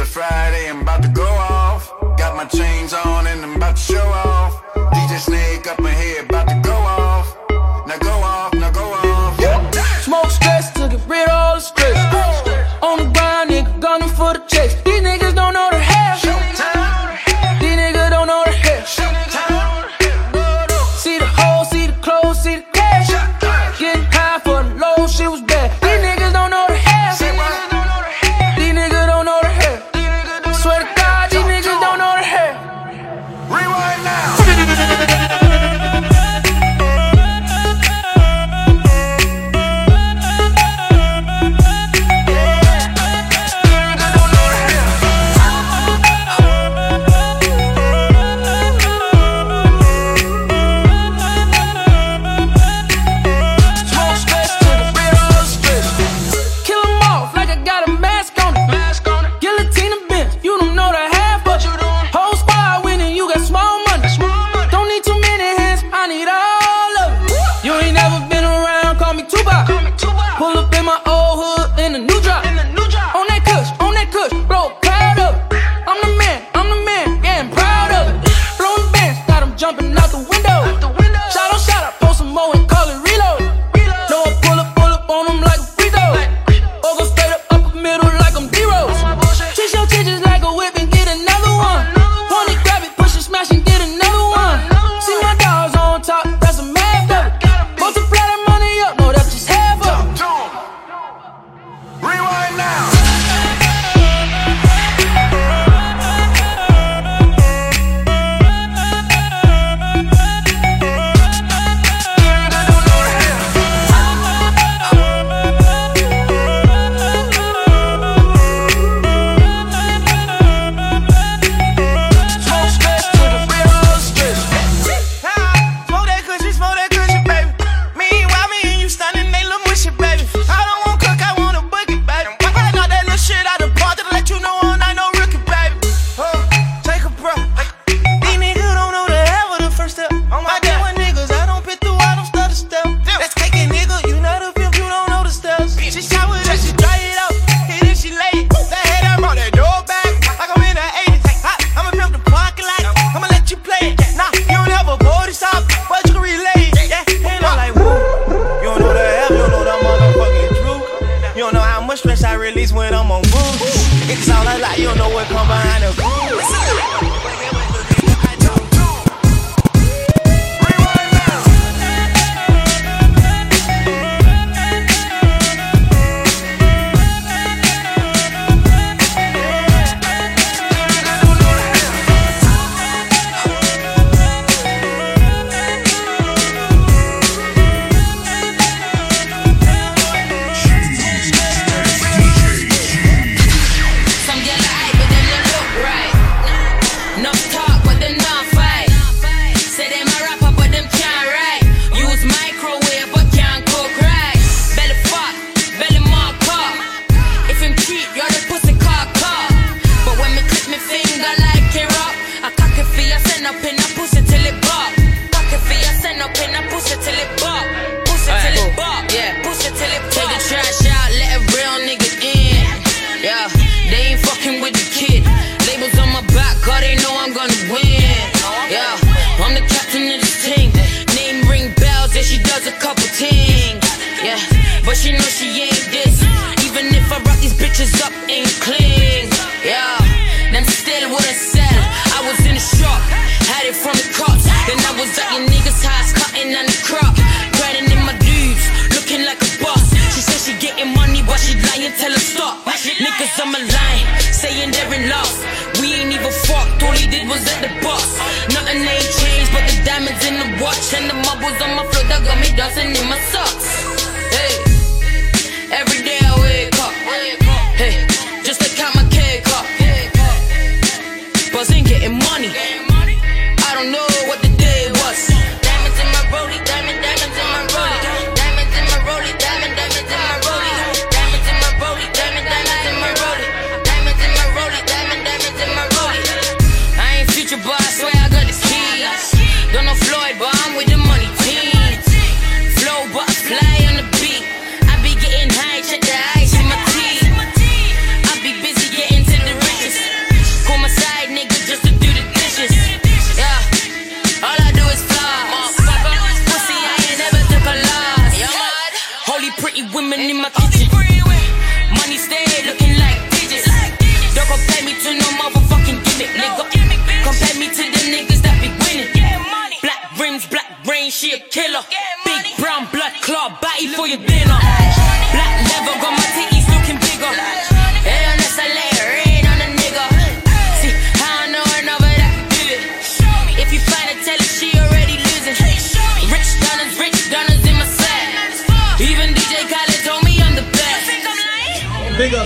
It's a Friday, I'm about to go off. Got my chains on and I'm about to show off. DJ Snake up my head, about to go off. Now go off, now go off. Yeah. Smoke stress to get rid of all the stress. On the grind, nigga, gunning for the checks. These niggas don't know the half. These niggas don't know the half. See the hoes, see the clothes, see the cash. Getting high for the low, shit was bad. These niggas don't know the half. These niggas don't know the half. Swear to God, these niggas don't know the half. Rewind now.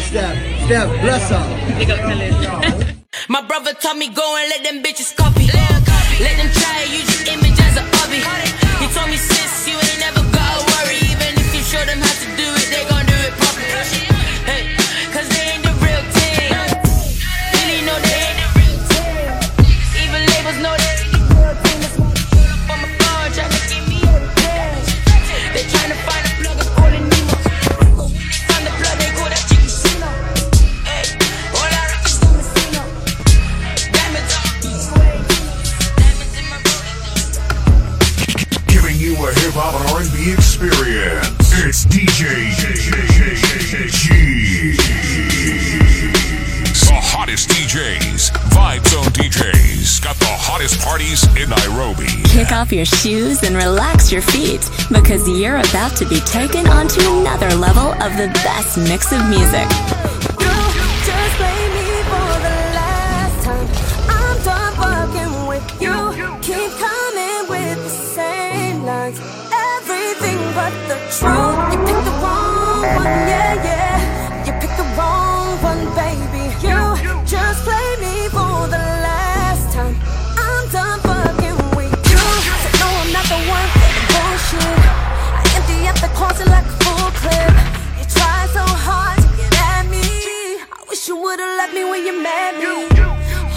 Steph, bless her. My brother taught me go and let them bitches copy. Let them try you, just image as a hobby. He told me sis, you ain't never gotta worry. Even if you show them how to do it, they gon' do it properly. Hey, cause they ain't the real team. Really know they ain't the real team. Even labels know they ain't the real team. That's why they pull up on my phone, tryna give me all the cash. They tryna find a plug, I'm calling Nemo. When they find the plug, they call that John Cena. Hey, all I rock is John Cena. Diamonds on my boots. Giving you a hip-hop and R&B experience. It's DJ G. The hottest DJs, Vibe Zone DJs, got the hottest parties in Nairobi. Kick off your shoes and relax your feet, because you're about to be taken onto another level of the best mix of music. Just play me for the last time. I'm done working with you. Keep coming with the same lines. Everything but the truth. You picked the wrong one, yeah, yeah. You picked the wrong one, baby. You just play me for the last time. I'm done fucking with you. So no, I'm not the one for the bullshit. I empty out the closet like a full clip. You tried so hard to get at me. I wish you would've left me when you met me.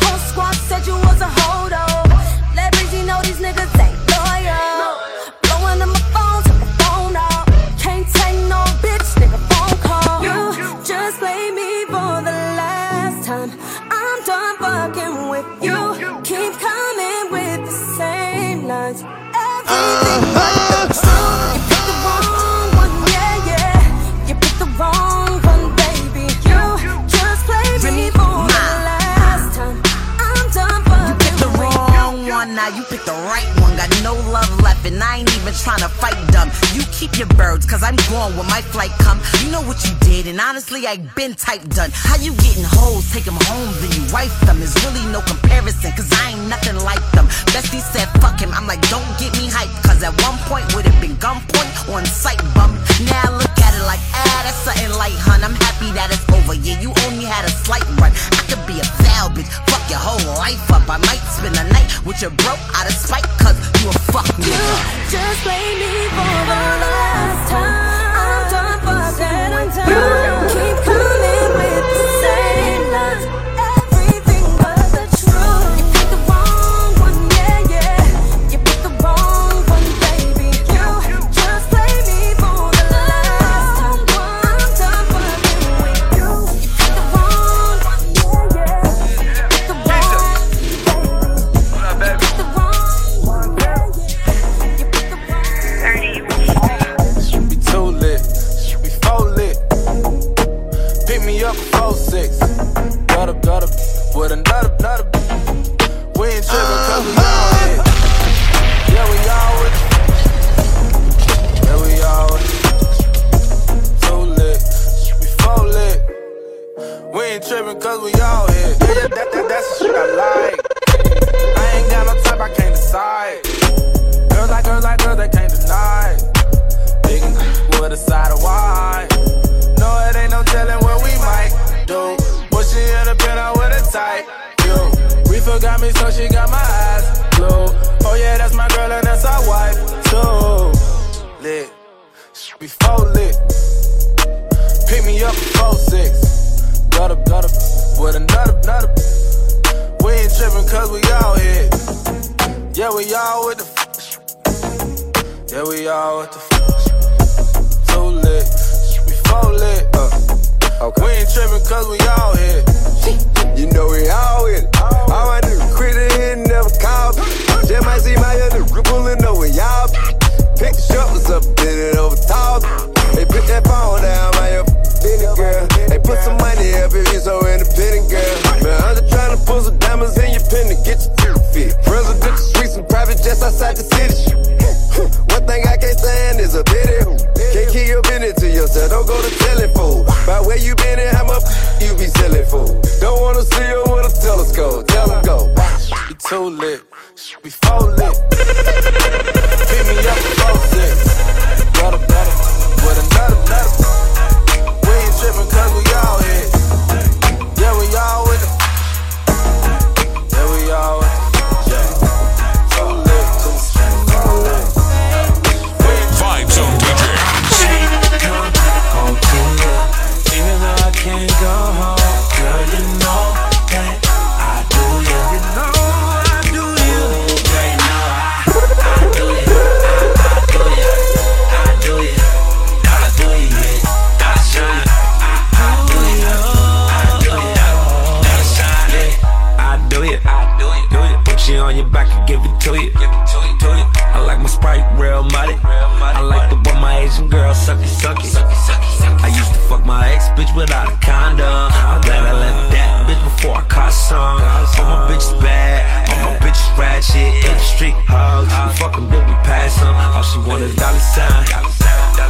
Whole squad said you was a holdover. Let Breezy know these niggas ain't loyal. Blowing up my phone, took my phone off. Can't take no bitch, nigga, phone call. You just play me for the last time. I'm done fucking with you. Keep coming with the same lines. Everything but the truth. You picked the wrong one, yeah, yeah. You picked the wrong one, baby. You just play me for the last time. I'm done fucking with you. The wrong one, now you picked the right one. Got no love left and I ain't even tryna fight dumb. You keep your birds, cause I'm gone when my flight come. You know what you did, and honestly I been type done. How you getting hoes, take them home, then you wife them. There's really no comparison, cause I ain't nothing like them. Bestie said fuck him, I'm like don't get me hyped. Cause at one point would've been gunpoint on sight bum. Now I look at it like that's something light hun. I'm happy that it's over, yeah you only had a slight run. I could be a foul bitch, fuck your whole life up. I might spend a night with your bro out of spite, cause you a fuck nigga. You just play me for the last time. I'm done fucking with you. Keep coming with the same lines. Everything but the truth. You picked the wrong one, yeah, yeah. You picked the wrong one, baby. You just play me for the last time. I'm done fucking with you. You picked the wrong one, yeah, yeah. You picked the wrong one, baby. You picked the wrong one, yeah, yeah. You picked the wrong one. Should be too lit, should be full lit. Pick me up at 4-6. Got up, with another. We ain't trippin' cause we all hit. Yeah, we all with it. Yeah, we all with it. Too lit, should be full lit. We ain't trippin' cause we all hit. Yeah, that's the shit I like. I ain't got no type, I can't decide. Girls like girls, they can't deny. Niggas with a side of why. No, it ain't no telling what we might do. But she in the pen, I with a tight view. We forgot me, so she got my eyes blue. Oh yeah, that's my girl and that's our wife too. Lit, she be full lit. Pick me up at 4-6. Got up, with another. We ain't trippin' cause we all here. Yeah, we all with the f. Yeah, we all with the f. Too lit, she be full lit. Okay. We ain't trippin' cause we all here. You know we all with it. All my niggas critter hit and never called me. Just might see my other group pulling over y'all. Pick the shovels up, did it over tossed. They put that phone down, my up independent girl. They put some money up if you so independent girl. Man, I'm just tryna pull some diamonds in your pen to get your fit. Presidential streets and private jets outside the city. One thing I can't stand is a pity. Can't keep your business to yourself, don't go to telling fool. By where you been and how much you be selling fool. Don't wanna see her with a telescope, tell her go. She be too lit, she be full lit. Pick me up and close it. Got a better, with another. We ain't trippin' cause we all here. give it to you. I like my Sprite real muddy. I like the way my Asian girl suck it, suck it. I used to fuck my ex bitch without a condom. I'm glad I left that bitch before I caught some. All my bitches bad, all my bitches ratchet. In the street hoes, we fucking bitch, we pass them. All she want is dollar sign,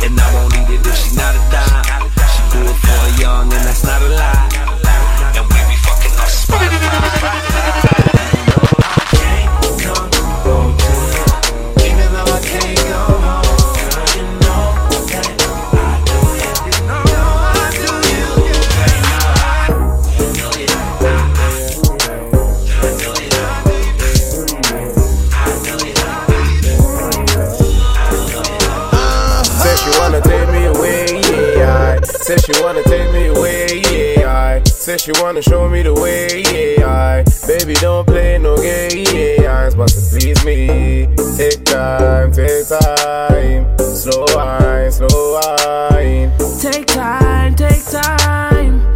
and I won't need it if she not a dime. She do it for a young, and that's not a lie. And we be fucking on Spotify. Said she wanna take me away, yeah, I said she wanna show me the way, yeah, I baby, don't play no game, yeah, I supposed to please me. Take time, slow wine, slow wine. Take time,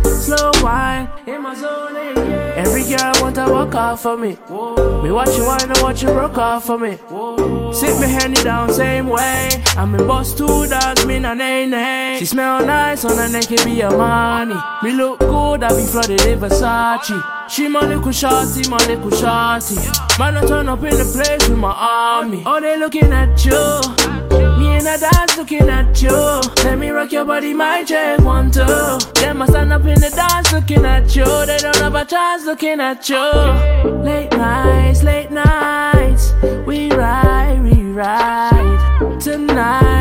slow wine. In my zone, yeah. Every girl want to walk off for me. Whoa. Me watch you wine and watch you rock off for me. Whoa. Sit me handy down same way. I'm in boss 2 dogs, me na nay nay. She smell nice on her neck, it be a money. Me look good, I be flooded in Versace. She my little shawty, man I turn up in the place with my army. Oh they looking at you, me and I dance looking at you. Let me rock your body, my check 1, 2. Them I stand up in the dance looking at you. They don't have a chance looking at you. Late nights, we ride tonight.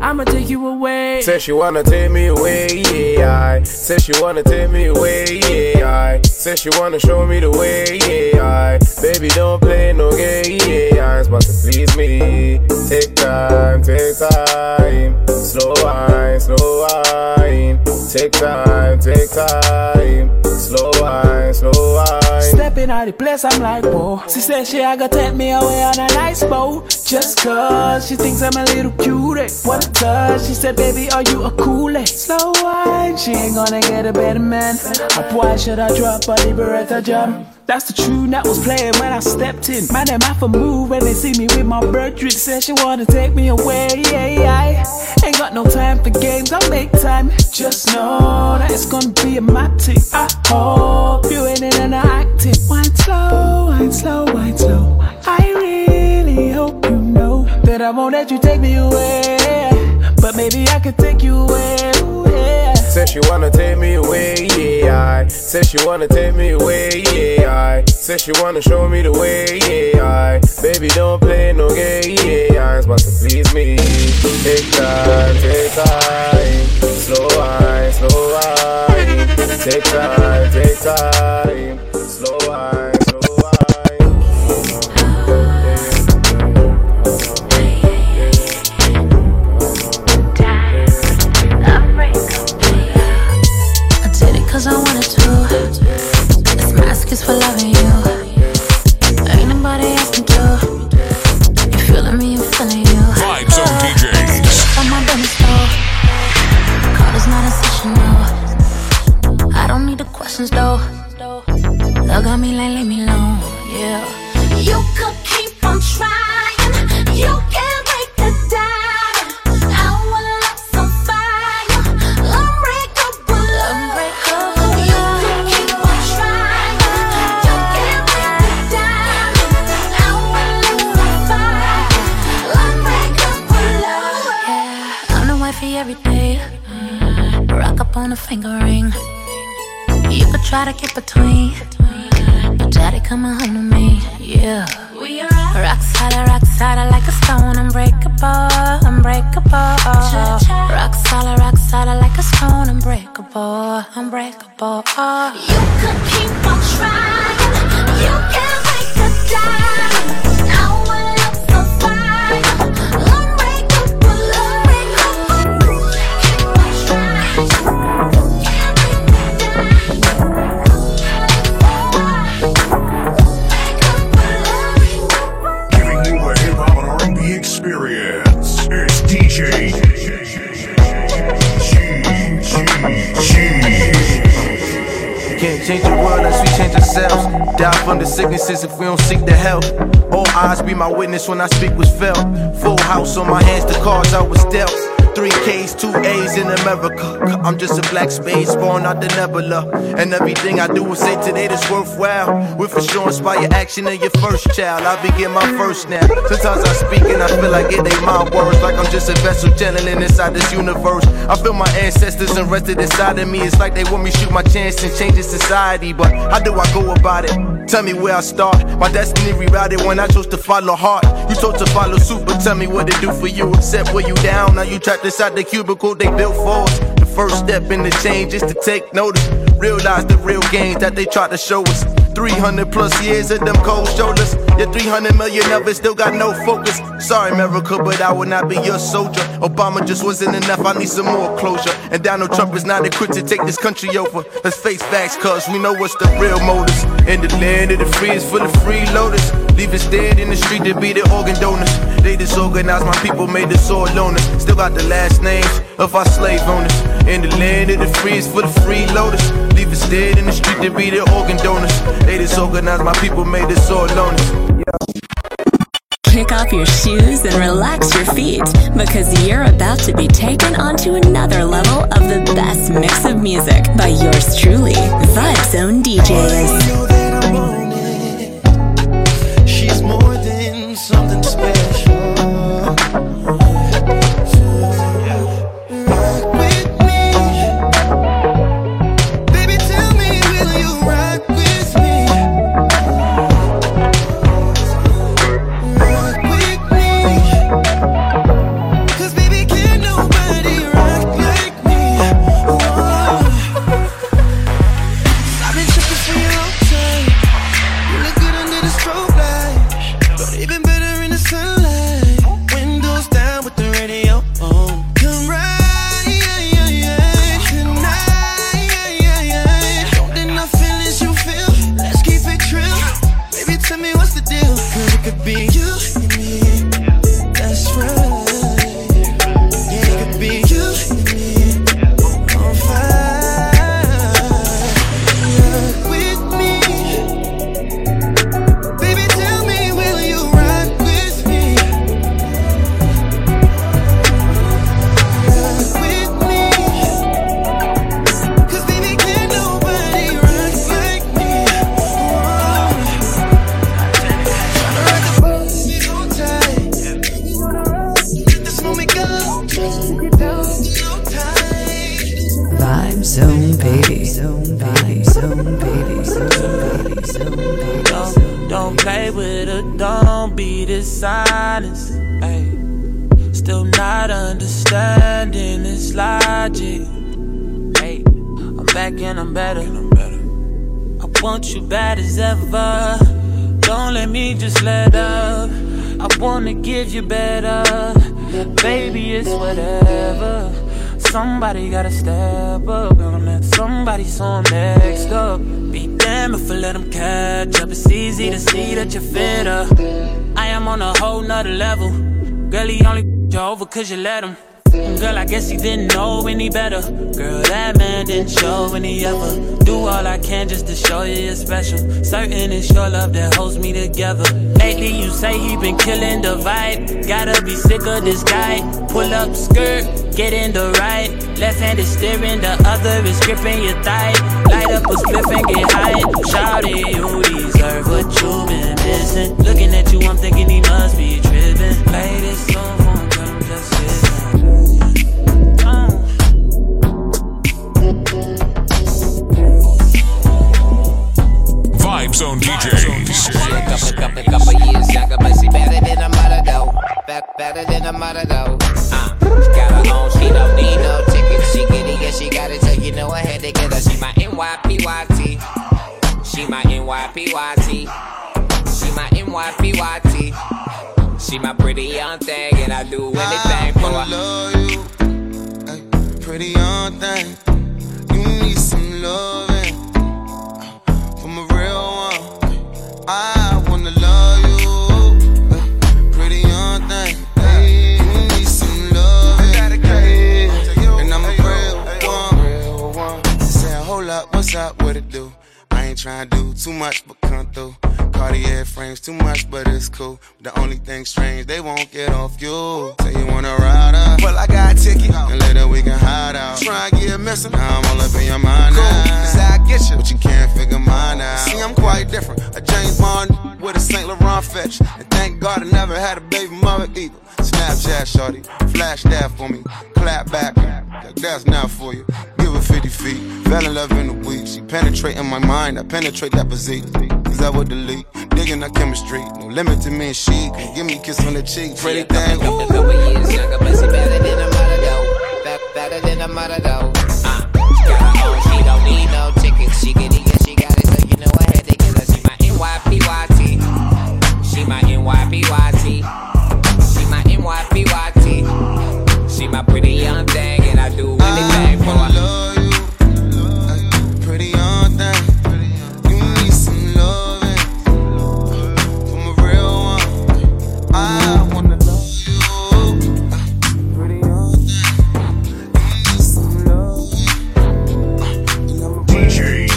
I'ma take you away. Said she wanna take me away, yeah. I said she wanna take me away, yeah. I said she wanna show me the way, yeah. I baby, don't play no game, yeah. I supposed to please me. Take time, slow wine, slow wine. Take time, slow wine, slow wine. Stepping out the place, I'm like, whoa. She said she had to take me away on a nice boat. Just cause she thinks I'm a little cutie. What a touch, she said, baby, are you a coolie? Slow wine, she ain't gonna get a better man. Up, why should I drop a Liberator jump? That's the tune that was playing when I stepped in. Man, them half a move when they see me with my Bergdorf. Said she wanna take me away, yeah, I ain't got no time for games, I'll make time. Just know that it's gonna be a matic. I hope you ain't in and acting. Wine slow, wine slow, wine slow. I really hope you know that I won't let you take me away, but maybe I could take you away. Said she wanna take me away, yeah, I said she wanna take me away, yeah, I said she wanna show me the way, yeah, I baby, don't play no game, yeah, I supposed to please me. Take time, slow wine, slow wine. Take time, slow wine. Cause I wanted to. This mask is for loving you. Ain't nobody else can do. You feeling me, you feeling you. Vibe Zone DJs. On my business though. Call is not intentional. I don't need the questions though. Look at me like, leave me alone. Yeah. You could keep on trying. You can. On a finger ring, you could try to get between, but daddy coming home to me. Yeah, we are rock solid like a stone, unbreakable, unbreakable. Rock solid like a stone, unbreakable, unbreakable. You could keep on trying, you can break the diamond. Can't change the world unless we change ourselves. Die from the sicknesses if we don't seek the help. All eyes be my witness when I speak was felt. Full house on my hands, the cards I was dealt. 3 Ks, 2 As in America. I'm just a black space born out the nebula. And everything I do will say today that's worthwhile. With assurance by your action of your first child. I begin my first now. Sometimes I speak and I feel like it ain't my words. Like I'm just a vessel channeling inside this universe. I feel my ancestors and rested inside of me. It's like they want me to shoot my chance and change the society. But how do I go about it? Tell me where I start. My destiny rerouted when I chose to follow heart. You chose to follow suit, but tell me what to do for you. Except where you down, now you trapped inside the cubicle they built for us. The first step in the change is to take notice. Realize the real gains that they try to show us. 300 plus years of them cold shoulders. Your 300 million of it still got no focus. Sorry America, but I would not be your soldier. Obama just wasn't enough, I need some more closure. And Donald Trump is not equipped to take this country over. Let's face facts, cause we know what's the real motives. In the land of the free is full of freeloaders. Leave us dead in the street to be the organ donors. They disorganized, my people made the sword loners. Still got the last names of our slave owners. In the land of the free is full of freeloaders. Leave us dead in the street to be the organ donors. They disorganized, my people made the sword loners. Kick off your shoes and relax your feet, because you're about to be taken onto another level of the best mix of music by yours truly, Vibe Zone DJs. Somebody gotta step up, gonna let somebody, so I'm next up. Be damned if I let them catch up. It's easy to see that you're fitter. I am on a whole nother level. Girl, he only you over cause you let him. Girl, I guess he didn't know any better. Girl, that man didn't show any effort. Do all I can just to show you you're special. Certain it's your love that holds me together. Lately you say he been killing the vibe. Gotta be sick of this guy. Pull up skirt, get in the right, left hand is steering, the other is gripping your thigh. Light up a spliff and get high. Shawty, you deserve what you been missing. Looking at you, I'm thinking he must be tripping. Play this song for him, girl, I'm just listening. Vibe Zone DJs. A couple years younger, but she better than a mother though. Better than a mother though. She got her own, she don't need no ticket. She get it, yeah, she got it, so you know I had to get her. She my NYPYT. She my NYPYT. She my NYPYT. She my pretty young thing, and I do anything for her. I love you, like pretty young thing. You need some loving from a real one. I wanna love you, like pretty young thing. Hold up, what's up, what it do? I ain't tryna do too much, but come through. Cartier frames too much, but it's cool. The only thing strange, they won't get off you. Say you wanna ride up, well I got a ticket, and later we can hide out. Try and get missing, now I'm all up in your mind cool. Now that's how I get you, but you can't figure mine out. See, I'm quite different, a James Bond with a Saint Laurent fetch. And thank God I never had a baby mother either. Snapchat shorty, flash that for me. Clap back, like that's not for you. Give her 50 feet, fell in love in the week. She penetrating my mind, I penetrate that physique. Cause I would delete, digging our chemistry. No limit to me and she, can give me a kiss on the cheek. Pretty thing, ooh. Better than a mother, better than a mother, though. She got her own, she don't need no tickets. She can eat it, she got it, so you know I had to get her. She my NYPYT. She my NYPYT. NYPYT. She my pretty young thing, and I do anything for her. I love you, pretty young thing. You need some loving from a real one. I wanna love you, pretty young thing. You need some loving from a DJ.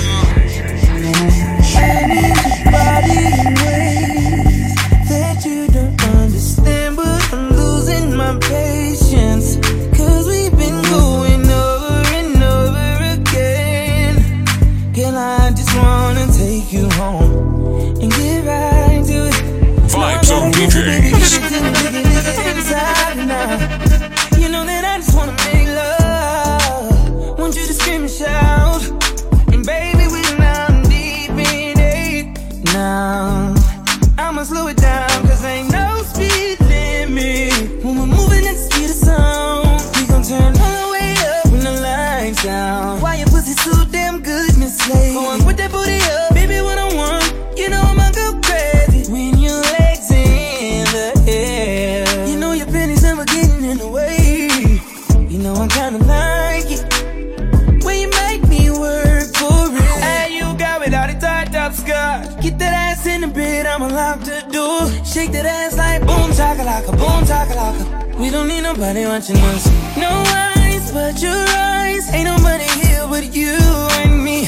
Shake that ass like boom chakalaka, boom chakalaka. We don't need nobody watching us. No eyes but your eyes. Ain't nobody here but you and me.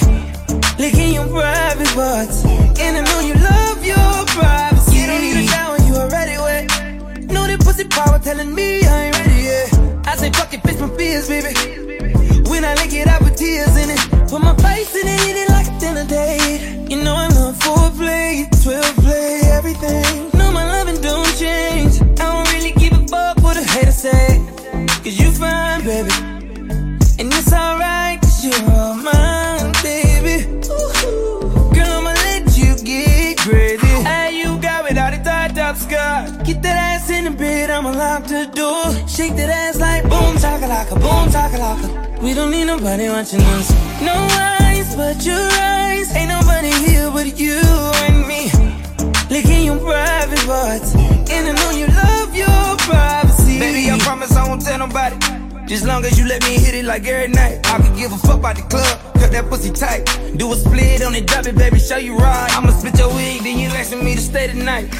Licking your private parts, and I know you love your privacy. You don't need a shower, you already wet. Know that pussy power telling me I ain't ready yet. I say fuck it, bitch, my fears, baby. When I lick it, I put tears in it. Put my face in it, eat it like a dinner date. You know I love foreplay, 12 play, everything. My loving don't change. I don't really give a fuck what a hater say. Cause you fine, baby. And it's alright, cause you're all mine, baby. Ooh-hoo. Girl, I'ma let you get crazy. Hey, you got it all the tied up skirt. Get that ass in the bed, I'ma lock the door. Shake that ass like boom, chakalaka, boom, chakalaka. We don't need nobody watching us. No eyes but your eyes. Ain't nobody here but you and me. Licking your private parts, and I know you love your privacy. Baby, I promise I won't tell nobody. Just long as you let me hit it like every night. I could give a fuck about the club, cut that pussy tight. Do a split on it, drop it, baby, show you ride. I'ma split your wig, then you asking me to stay tonight.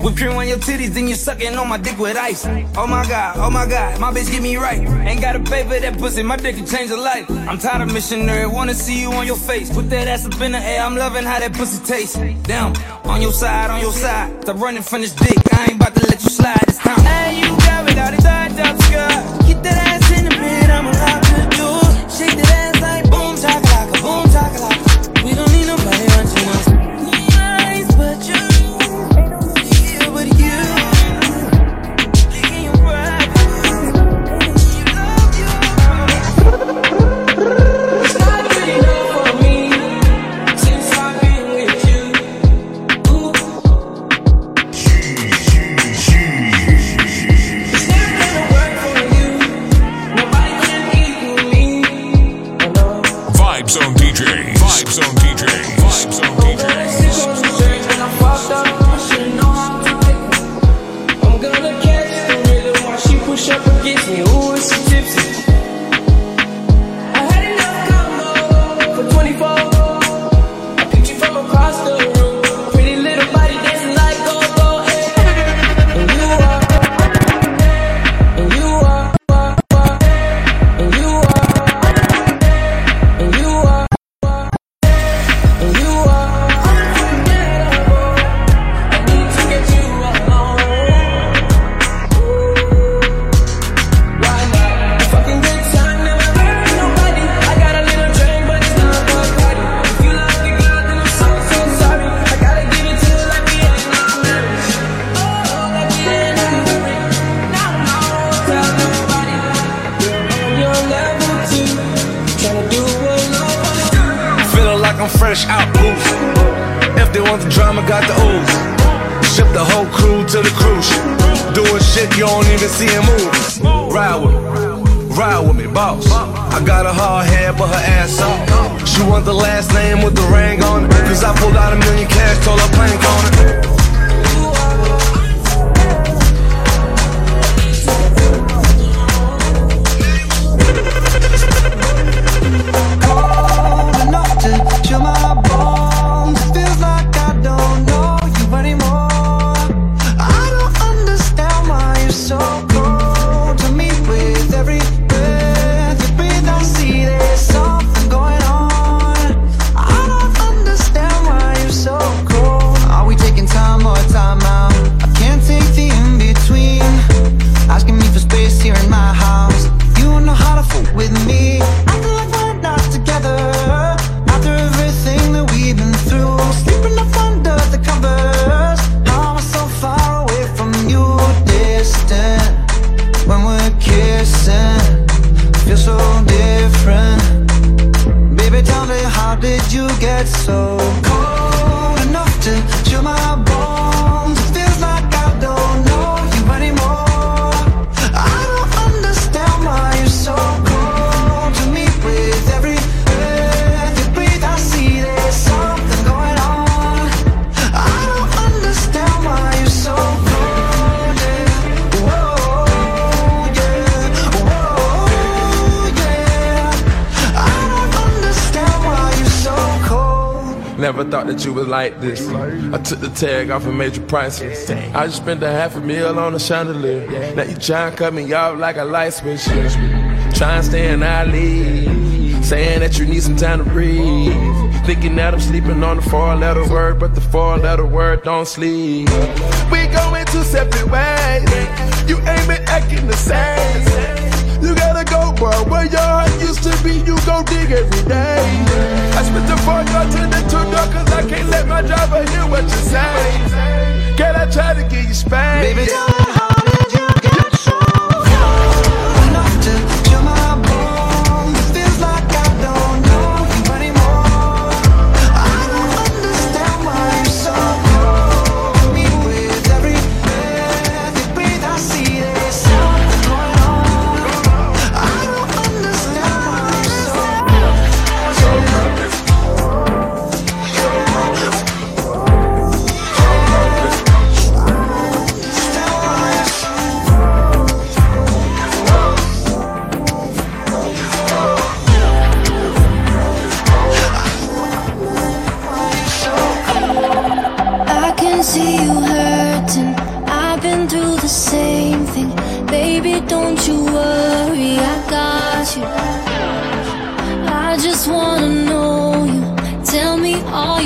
Whip cream on your titties, then you sucking on my dick with ice. Oh my God, my bitch get me right. Ain't gotta pay for that pussy, my dick can change a life. I'm tired of missionary, wanna see you on your face. Put that ass up in the air, I'm loving how that pussy tastes. Down, on your side, stop running from this dick. I ain't about to let you slide this time. Hey, you got it, all the tied up skirt. Get that ass in the bed, I'm allowed to do. Shake that ass like boom, chakalaka, boom, chakalaka. We don't need nobody watching us. I'm fresh out booth. If they want the drama, got the ooze. Ship the whole crew to the cruise. Doing shit you don't even see in movies. Ride with me, boss. I got a hard head, but her ass off. She want the last name with the ring on it. Cause I pulled out $1 million cash, told her plank on it. Never thought that you was like this. I took the tag off of Major Prices. I just spent $500,000 on a chandelier. Now you tryna cut me off like a light switch. Tryna stay in our league, saying that you need some time to breathe. Thinking that I'm sleeping on the four-letter word, but the four-letter word don't sleep. We going two separate ways. You ain't been acting the same. You gotta go, boy, where your heart used to be. You go dig every day. I spit the 4 door to the 2 door, cause I can't let my driver hear what you say. Can I try to get you spanked? Baby, how did you get so cold enough to kill my bones? It feels like I don't know you anymore. I don't understand why you're so cold to me. With every breath you breathe, I see there's something going on. I don't understand why you're so cold.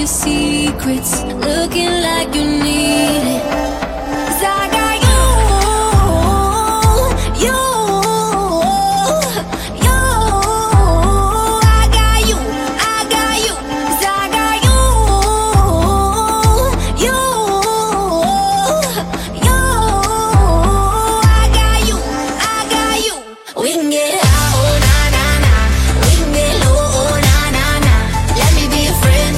Secrets, looking like you need it. 'Cause I got you. I got you, I got you. 'Cause I got you. I got you, I got you. We can get high, oh na na na. We can get low, oh na na na. Let me be your friend.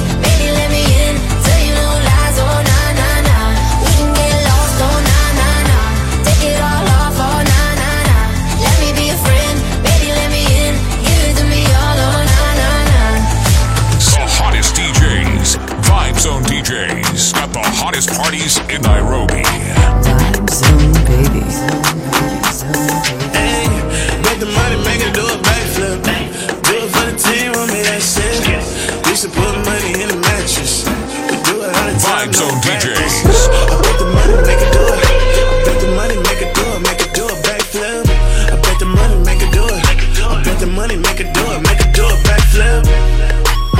Parties in Nairobi. Vibe Zone, baby. Hey, make the money, make it do a backflip. Do it for the team, with me, that's it. We should put money in the mattress. We do it all the time. Vibe Zone DJs. I bet the money, make it do it. I bet the money, make it do it. Make it do a backflip. I bet the money, make it do it. I bet the money, make it do it. Make it do a backflip. I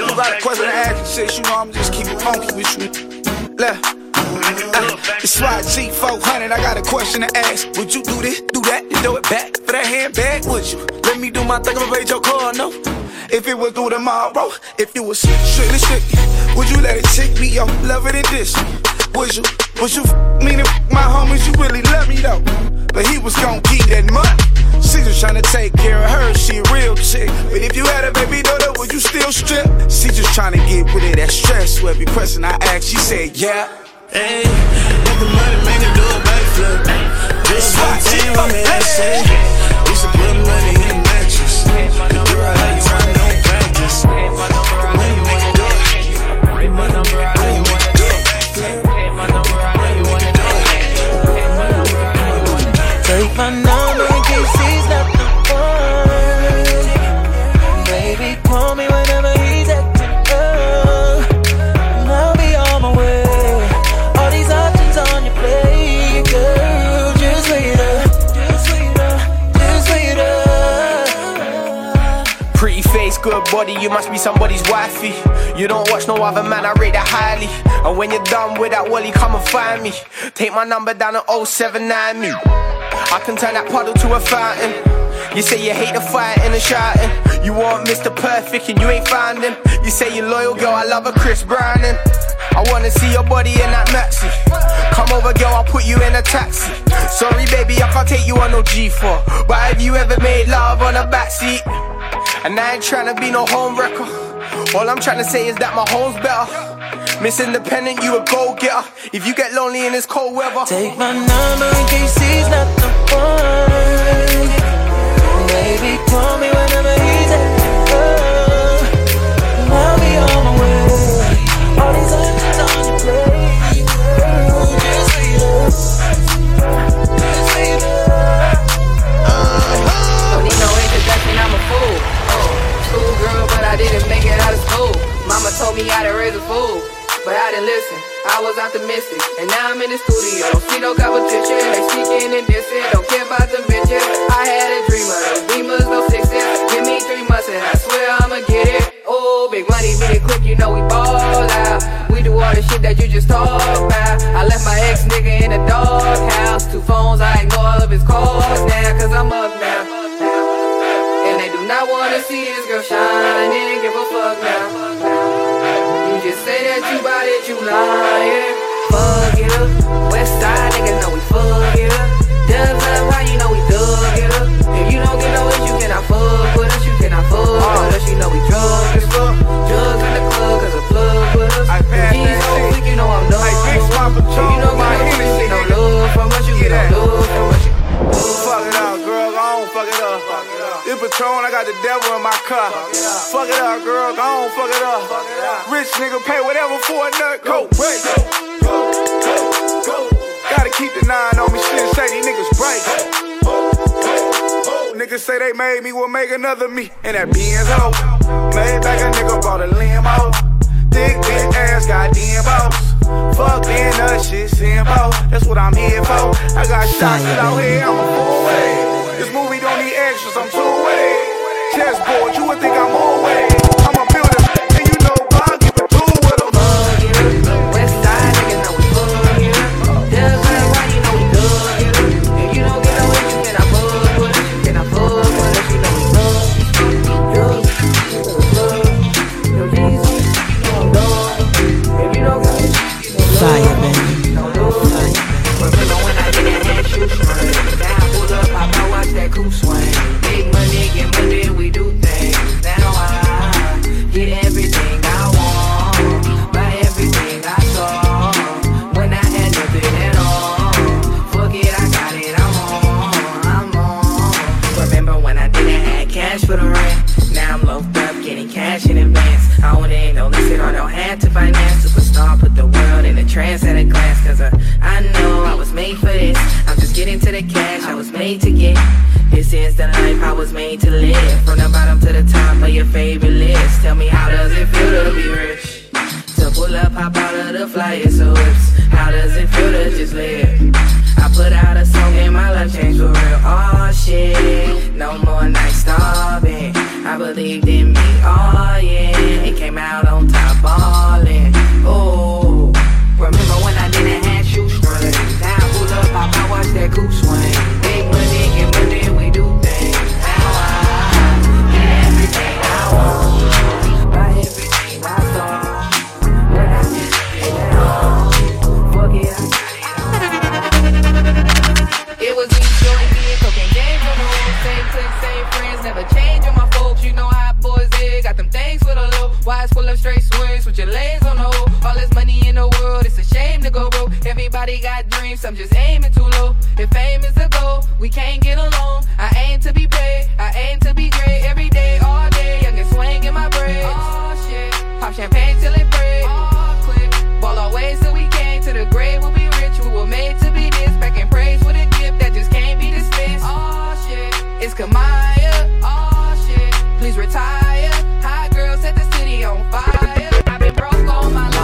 do a lot of question and action shit, you know I'm just keeping funky with you. It's YG 400, I got a question to ask. Would you do this, do that, and do it back for that handbag? Would you let me do my thing? I'm gonna raise your car, no. If it was due tomorrow, if it was strictly, would you let it take me? Yo, love it and this. Was you meaning my homies? You really love me though. But he was gon' keep that money. She just tryna take care of her, she a real chick. But if you had a baby daughter, would you still strip? She just tryna get rid of that stress. So every question I asked, she said, yeah. Hey, if the money make her do a backflip. This hot team on me, I say. You should put money in the mattress. You're a high time, don't practice. The money make her do it. My number, I know you wanna do it. My number, I know you wanna do it. Take my number in case he's not the one. Baby, call me whenever he's at the door. And I'll be on my way. All these options on your plate, girl. Just wait up, just wait up, just wait up. Pretty face, good body, you must be somebody's wifey. You don't watch no other man, I rate that highly. And when you're done with that wally, come and find me. Take my number down to 079 me. I can turn that puddle to a fountain. You say you hate the fight and the shouting. You want Mr. Perfect and you ain't found him. You say you're loyal, girl, I love a Chris Browning. I wanna see your body in that maxi. Come over, girl, I'll put you in a taxi. Sorry, baby, I can't take you on no G4. But have you ever made love on a backseat? And I ain't tryna be no home wrecker. All I'm tryna say is that my home's better. Miss Independent, you a go-getter. If you get lonely in this cold weather, take my number in case he's not the one. Baby, call me whenever he's at the door. And I'll be on my way. All these options on your plate. Just wait up, just wait up. Don't need no introduction, I'm a fool. Cool girl, but I didn't make it out of school. Mama told me how to raise a fool, but I didn't listen, I was optimistic. And now I'm in the studio, don't see no competition. They sneaking and dissing, don't care about them bitches. I had a dreamer, those dreamers, no sixes. Give me 3 months and I swear I'ma get it. Oh, big money, big quick, you know we ball out. We do all the shit that you just talked about. I left my ex nigga in the doghouse. 2 phones, I ignore all of his calls now, cause I'm up now. I wanna see this girl shine, they didn't give a fuck now. You just say that you bought it, you lying. Fuck it up, Westside niggas know we fuck it up. Dubs up, why you know we dug it up? If you don't get no wish, you cannot fuck with us, you cannot fuck with us. You know we drugs as fuck, drugs in the club, cause a plug with us. These hoes think you know I'm done. If you don't get no wish, you get no love from us, you get no love from us. Fuck it up, girl, I don't fuck it up. This Patron, I got the devil in my car. Fuck it up, girl, I don't fuck it up. Rich nigga pay whatever for a nut coat. Gotta keep the 9 on me, shit, say these niggas bright. Niggas say they made me, will make another me. And that Benz hoe, made back a nigga bought a limo. Thick bitch ass got Dembos. Fuck being a shit simple, that's what I'm here for. I got shots out here, I'm a fool. This movie don't need extras, I'm too way. Chessboard, you would think I'm all way. I'm a builder, and you know I'll give a two with them. Fuck it up, Westside niggas know we fuck it up. Dubs like why you know we dug it up. If you don't get no issue, then I fuck with us. Then I fuck with us, you know we love. Drugs, you know we love. No reason, you know I'm done. If you don't get no issue. Fire, baby. Fire. But when I get that head shoe swing, now I pull up, I blow out that coupe swing. Big money, get money, we do things. Now I get everything I want, buy everything I saw. When I had nothing at all, fuck it, I got it, I'm on. Remember when I didn't have cash for the rent? Now I'm loafed up, getting cash in advance. I own it, don't listen, or don't have to finance. Superstar, put the world in a trance at a glance. Cause I know I was made for this. I'm just getting to the cash I was made to get. This is the life I was made to live. From the bottom to the top of your favorite list. Tell me how does it feel to be rich? To pull up, hop out of the flyers or whips. How does it feel to just live? I put out a song and my life changed for real. Oh shit, no more night starving. I believed in me, oh yeah. It came out on top, ballin'. Oh, remember when I didn't have shoes running? Now I pull up, I watch that coupe swing. Big money, get money, we do things. Now I get everything I want, buy everything I saw. When I didn't get it all. Everybody got dreams, I'm just aiming too low. If fame is the goal, we can't get along. I aim to be paid, I aim to be great. Every day, all day, I can swing in my braids. Oh shit, pop champagne till it breaks. Oh, clip, ball our ways till we came to the grave. We'll be rich, we were made to be this. Back in praise with a gift that just can't be dismissed. Oh shit, it's Kamaya. Oh shit, please retire. Hot girls set the city on fire. I've been broke all my life.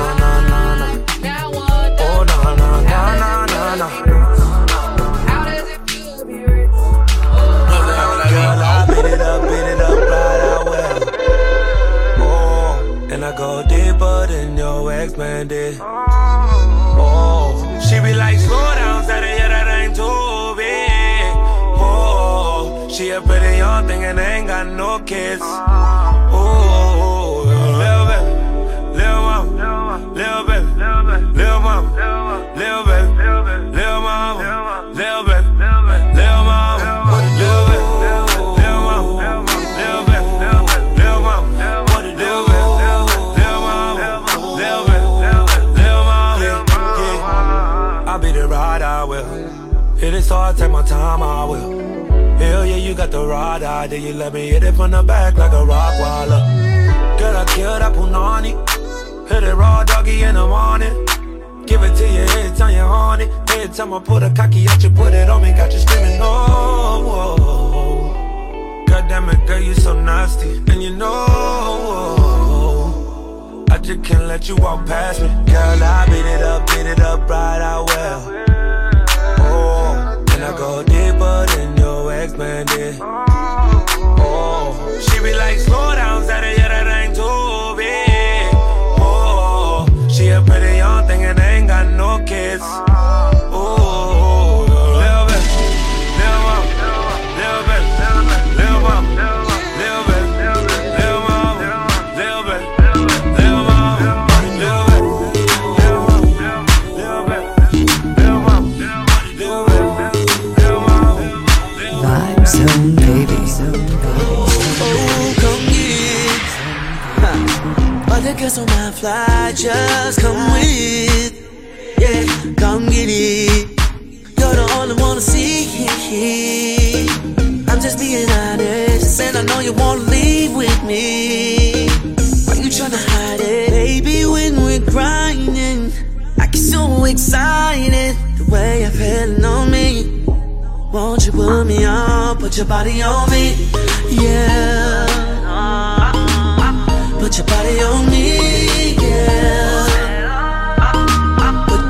I go deeper than your ex man did. Oh, she be like, slow down, Saturday, yeah, that ain't too big. Oh, she a pretty young thing and ain't got no kids. Oh, little baby, little mama, little baby, little mama, little baby, little mama, little baby, little mama, little baby. It is hard, take my time, I will. Hell yeah, you got the ride out. Then you let me hit it from the back like a rock waller. Girl, I killed that punani. Hit it raw, doggy in the morning. Give it to you every time you're on it. Every time I put a cocky out, you put it on me. Got you screaming, oh. God damn it, girl, you so nasty. And you know I just can't let you walk past me. Girl, I beat it up right, I will. I go deeper than your ex man did. Oh, she be like, slow down, Saturday, yeah, that ain't too big. Oh, she a pretty young thing and ain't got no kids. Oh, little bit, little mom, little bit, little mom, little bit, little mom, little bit, little mom, little bit, little mom, little bit. Soon, baby. Oh, come get. Other girls on my fly, just come with. Yeah, come get it. You're the only one to see. I'm just being honest, and I know you won't leave with me. Why you tryna hide it, baby? When we're grinding, I get so excited the way you're feeling on me. Won't you put me on, put your body on me, yeah. Put your body on me, yeah.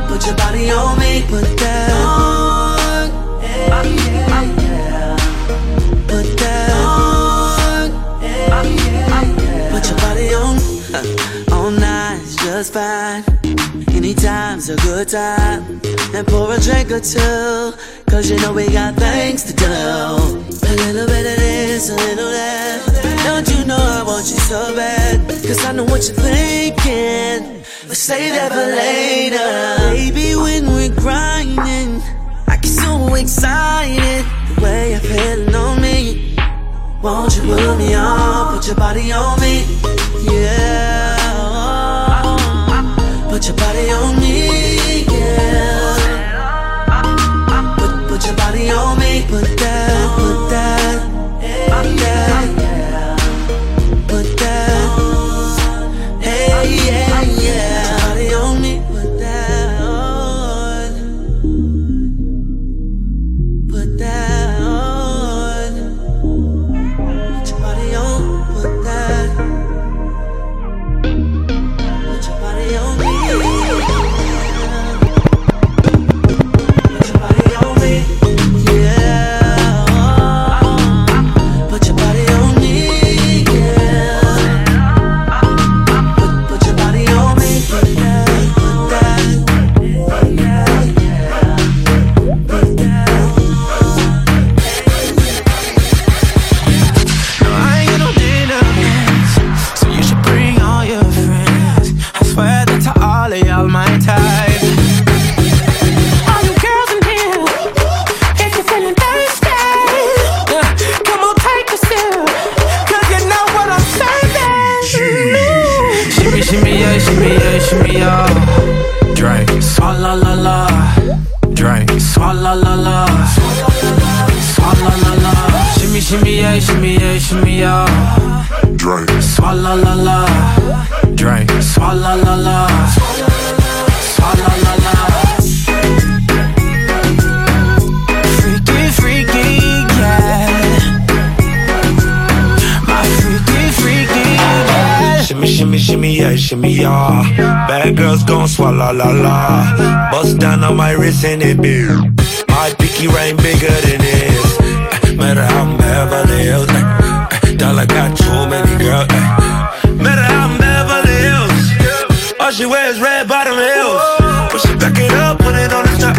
Put your body on me, put that on, yeah. Put that on, yeah. Put your body on, all night's just fine. Anytime's a good time, and pour a drink or two. Cause you know we got things to do. A little bit of this, a little that. Don't you know I want you so bad? Cause I know what you're thinking. Let's save that for later. Baby, when we're grinding, I get so excited the way you're feeling on me. Won't you put me on, put your body on me, yeah. Put your body on me, yeah. Put your body on me, put that, on that, put that, hey, yeah, yeah. Put your body on me, put that on, put that on. Put your body on, put that, put your body on me. Shimmy, yeah, shimmy, yeah, shimmy, yeah. Drink. Oh, la, la, la. la la la, swalla la la. Shimmy shimmy yeah, shimmy yeah, shimmy yeah. Drink, swalla la la. Drink, swalla la la. Swalla la la. Freaky, freaky, yeah. My freaky, freaky, yeah. Shimmy, shimmy, shimmy, yeah, shimmy, yeah. Bad girls gon' swalla la la. Bust down on my wrist and it be. My pinky ring bigger than this. Matter how I'm Beverly Hills. Dollar got too many girls. Matter how I'm Beverly Hills. All she wears red bottom heels. When she back it up, put it on the top.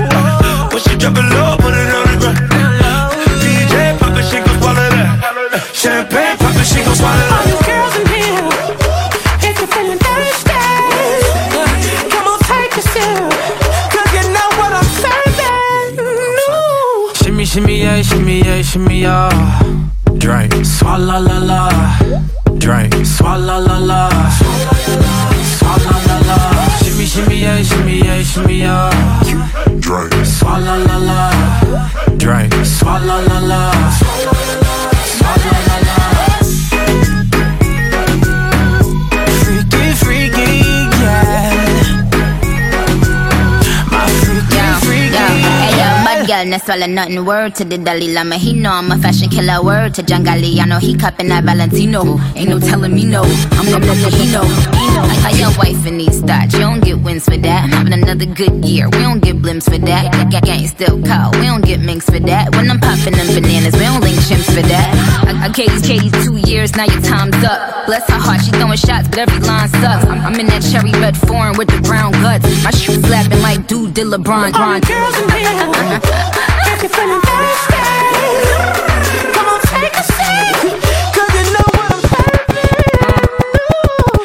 When she drop it low, put it on the ground. DJ pop it, she gon' swallow that. Champagne pop it, she gon' swallow that. All you girls in here, if you're feeling thirsty, come on, take a sip, 'cause you know what I'm serving. Ooh. Shimmy, shimmy, yeah, shimmy, yeah, shimmy, yeah. Drink, swalla la la. Drink, swalla la la. Swalla la la. Shimmy shimmy yeah, shimmy yeah, shimmy yeah. Drink, swalla la la. Drink, swalla la la. Swalla la la. Freaky, freaky, yeah. My freaky, yeah, freaky, yeah. Hey, yo, bad girl, not swallow nothing. Word to the Dalai Lama, he know I'm a fashion killer. Word to Giancarlo, I know he cupping that Valentino. Ain't no telling me no, I'm no Valentino. I got your wife in these thoughts, you don't get wins for that. I'm having another good year, we don't get blimps for that. Gang still call, we don't get minks for that. When I'm popping them bananas, we don't link chimps for that. I gave these Katie's 2 years, now your time's up. Bless her heart, she throwing shots, but every line sucks. I'm in that cherry red foreign with the brown guts. My shoes slapping like dude did LeBron. All the girls in here. If you're feeling thirsty, come on, take a seat, 'cause you know what I'm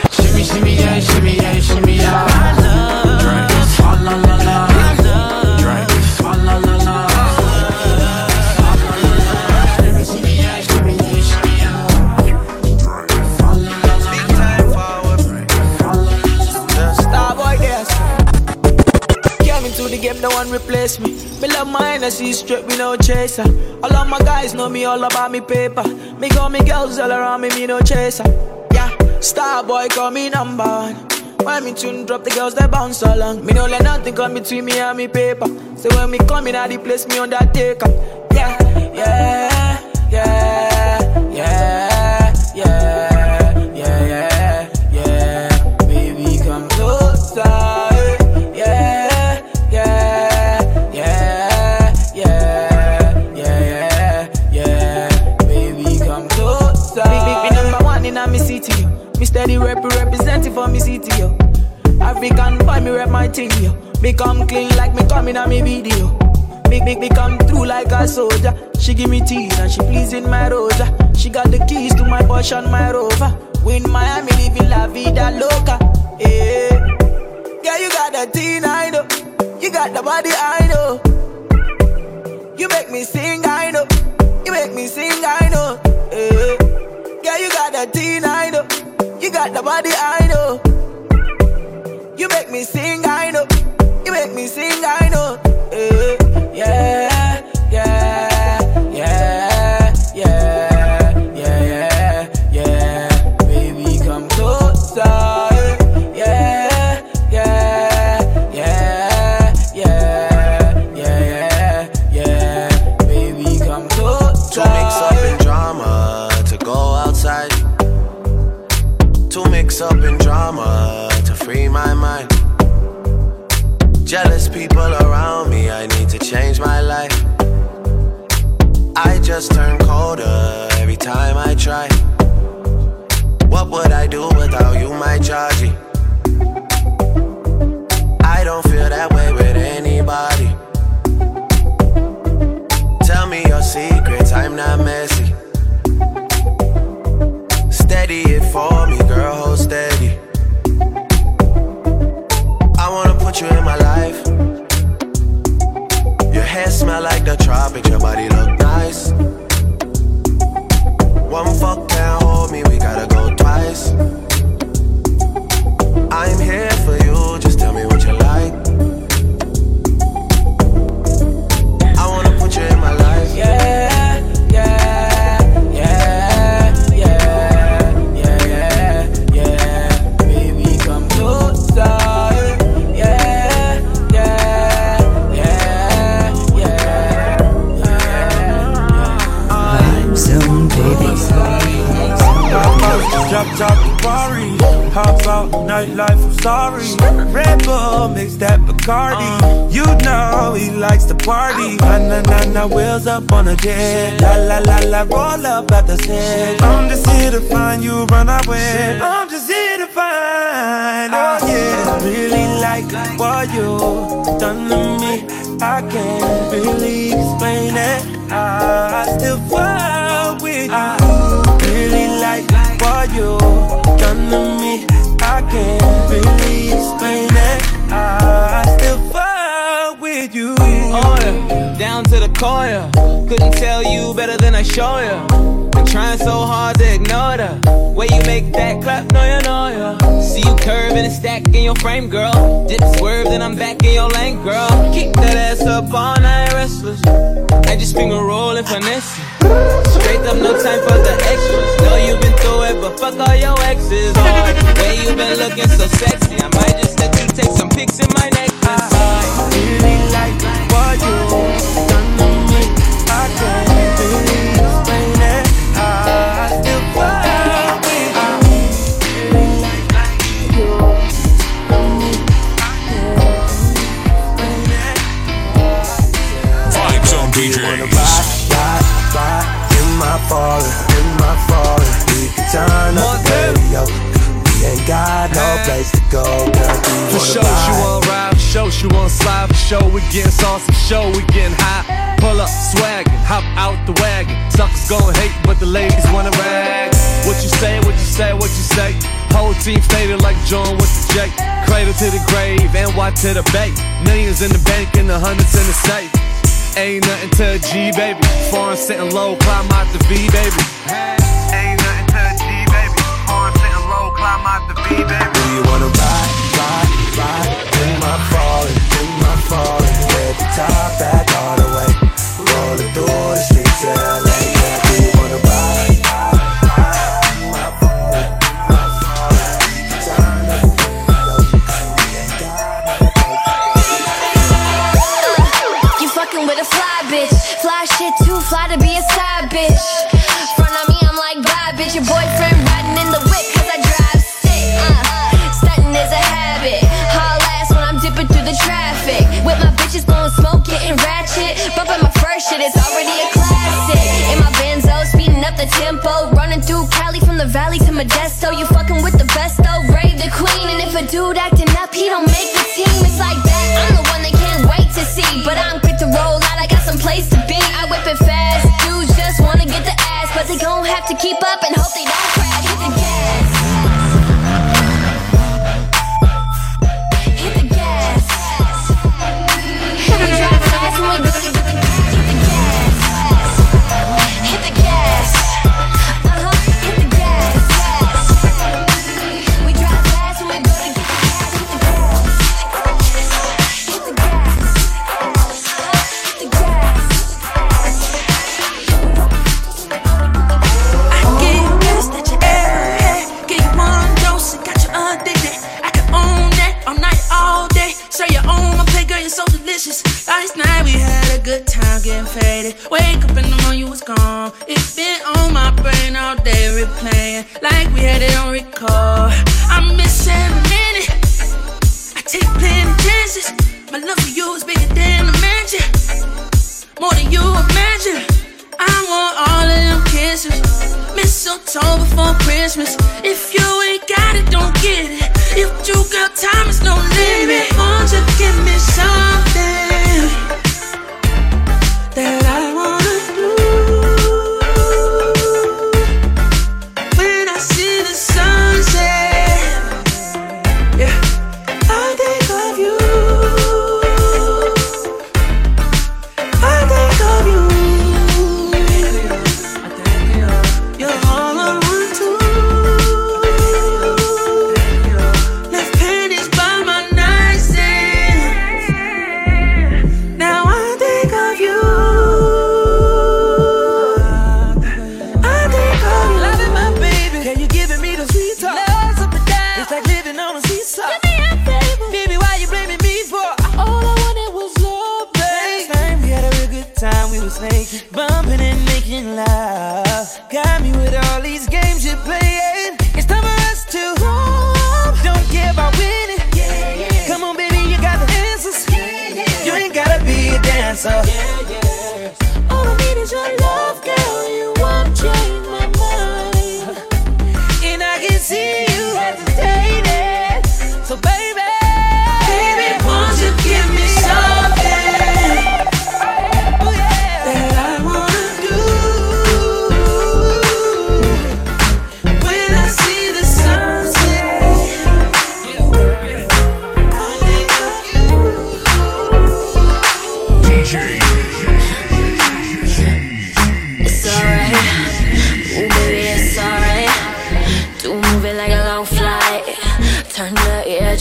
serving. Shimmy, shimmy, yeah, shimmy, yeah, shimmy, yeah. I love. Drink, swalla la la. I love. Drink, swalla la la. Swalla la la. Shimmy, shimmy, yeah, shimmy, yeah, shimmy, yeah. Drink, swalla la la. Big time forward. Swalla la la. Starboy, yes. Came into the game, no one replaced me. Me love my energy straight, me no chaser. All of my guys know me all about me paper. Me got me girls all around me, me no chaser. Yeah, Starboy call me number one. When me tune drop, the girls they bounce along. Me no let nothing come between me and me paper. So when me come in, I the place me undertaker. Yeah, yeah, yeah, yeah, yeah. Steady representing for me city, yo. African boy, me rep my thing, yo. Become clean like me coming on me video. Big become true like a soldier. She give me teeth and she pleasing my rosa. She got the keys to my Porsche and my Rover. We in Miami living La Vida Loca. Hey. Yeah, you got the teen, I know. You got the body, I know. You make me sing, I know. You make me sing, I know. Hey. Yeah, you got the teen, I know. You got the body, I know. You make me sing, I know. You make me sing, I know. Yeah, yeah, yeah, yeah, yeah, yeah, yeah. Baby, come closer. Yeah, yeah, yeah, yeah, yeah, yeah, yeah. Baby, come closer. Too mixed up in drama to go outside. Too mixed up in drama to free my mind. Jealous people around me, I need to change my life. I just turn colder every time I try. What would I do without you, my Georgie? I don't feel that way with anybody. Tell me your secrets, I'm not messy. Steady it for me, girl, hold steady. I wanna put you in my life. Your hair smell like the tropics, your body look nice. One fuck can't hold me, we gotta go twice. I'm here for you, just tell me what you like. sorry. Red Bull mix that Bacardi. You know he likes to party. Na-na-na-na, wheels up on a jet. La-la-la-la, roll up at the set. I'm just here to find you, run away. I'm just here to find, oh yeah. Really like what you done to me. I can't really explain it. I still fall with you. Really like what you done to me. I can't really explain it. I still fall with you. Oh yeah, down to the core, yeah. Couldn't tell you better than I show you. Been trying so hard to ignore the way you make that clap, no you know ya. Yeah. See you curving and stacking your frame, girl. Dip swerve, then I'm back in your lane, girl. Keep that ass up all night, restless. I just finger rolling, finessing. Straight up, no time for the extras. Know you've been through it, but fuck all your exes. Oh, the way you been looking so sexy, I might just let you take some pics in my neck. I really like what you done to me. I can't really explain it. I still fall with you. Really like you done me. I can't explain it. Vibe Zone DJs. In my falling, we can turn up the radio. We ain't got no place to go. For show, she wanna ride. For show, she wanna slide. For show, we getting saucy. Show, we getting high. Pull up, swaggin', hop out the wagon. Suckers gon' hate, but the ladies wanna rag. What you say? What you say? What you say? Whole team faded like John with the J. Cradle to the grave, NY to the bay. Millions in the bank and the hundreds in the safe. Ain't nothing to a G, baby. Foreign sitting low, climb out the V, baby. Ain't nothing to a G, baby. Foreign sitting low, climb out the V, baby. Do you wanna ride? In my fallin', with the top back all the way. Rollin' through the streets of LA. Do you wanna ride? In my fallin', we can turn up the radio. We ain't got no place. You fucking with a fly bitch. Fly shit too fly to be a side bitch. Front on me, I'm like bye bitch. Your boyfriend riding in the whip 'cause I drive sick. Stuntin' is a habit. Haul ass when I'm dipping through the traffic. With my bitches blowin' smoke, getting ratchet. Bumpin' my first shit, it's already a classic. In my Benzo, speeding up the tempo. Running through Cali from the valley to Modesto. You fuckin' with the best though, Rave the queen. And if a dude actin' up, he don't make the team. It's like that, I'm the one they can't wait to see. But I'm quick to roll out, I got some place to be. I whip it fast, dudes just wanna get the ass. But they gon' have to keep up and hope they don't crash. Hit the gas. Hit the gas. We drive fast and we go to the gas. Hit the gas. Hit the gas. Hit the gas. We drive fast and we go to get the gas. Hit the gas. Hit the gas. Hit the gas. I get pissed at your airhead. Get you one dose and got you addicted. I can own that all night, all day. Serve you on my plate, girl, you're so delicious. Last night we had a good time getting faded. Wake up in the morning, you was gone. It's been on my brain all day, replaying like we had it on record. I miss every minute. I take plenty chances. My love for you is bigger than a mansion, more than you imagine. I want all of them kisses, mistletoe before Christmas. If you ain't got it, don't get it. If you got time, it's no limit. Won't you give me something that I wanna do? When I see the sunset, yeah, I think of you. I think of you. You're all I want to. Left panties by my nightstand. be a dancer. Yeah, yeah. All I need is your love, girl. You won't change my mind. And I can see you hesitating. So baby, baby, won't you give me something?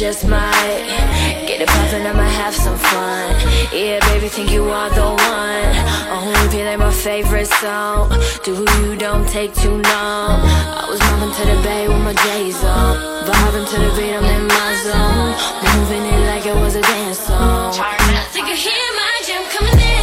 Just might get it poppin', I might have some fun. Yeah, baby, think you are the one. Only if you like my favorite song. Do you don't take too long? I was moving to the bay with my J's on, vibing to the beat, I'm in my zone, moving it like it was a dance song. I think you hear my jam coming in.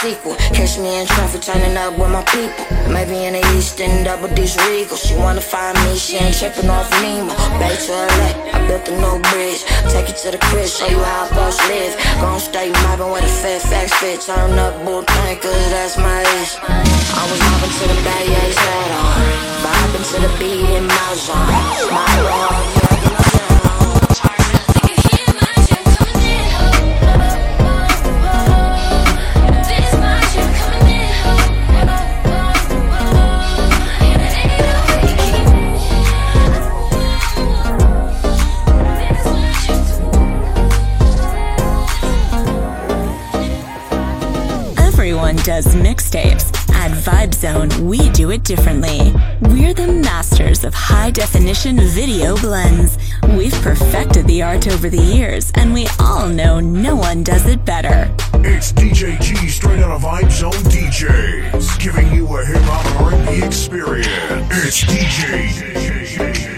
Sequel. Catch me in traffic, turning up with my people. Maybe in the east and double D's regal. She wanna find me, she ain't trippin' off Nemo. Back to LA, I built a new bridge. Take you to the crib, show you how a boss live. Gon' stay mobbin' with a fat facts fit. Turn up bull tank, cause that's my ish. I was mobbin' to the bay, A's hat on, bobbin' to the beat in my zone. My love, does mixtapes. At Vibe Zone, we do it differently. We're the masters of high-definition video blends. We've perfected the art over the years, and we all know no one does it better. It's DJ G straight out of Vibe Zone DJs, giving you a hip-hop R&B experience. It's DJ G.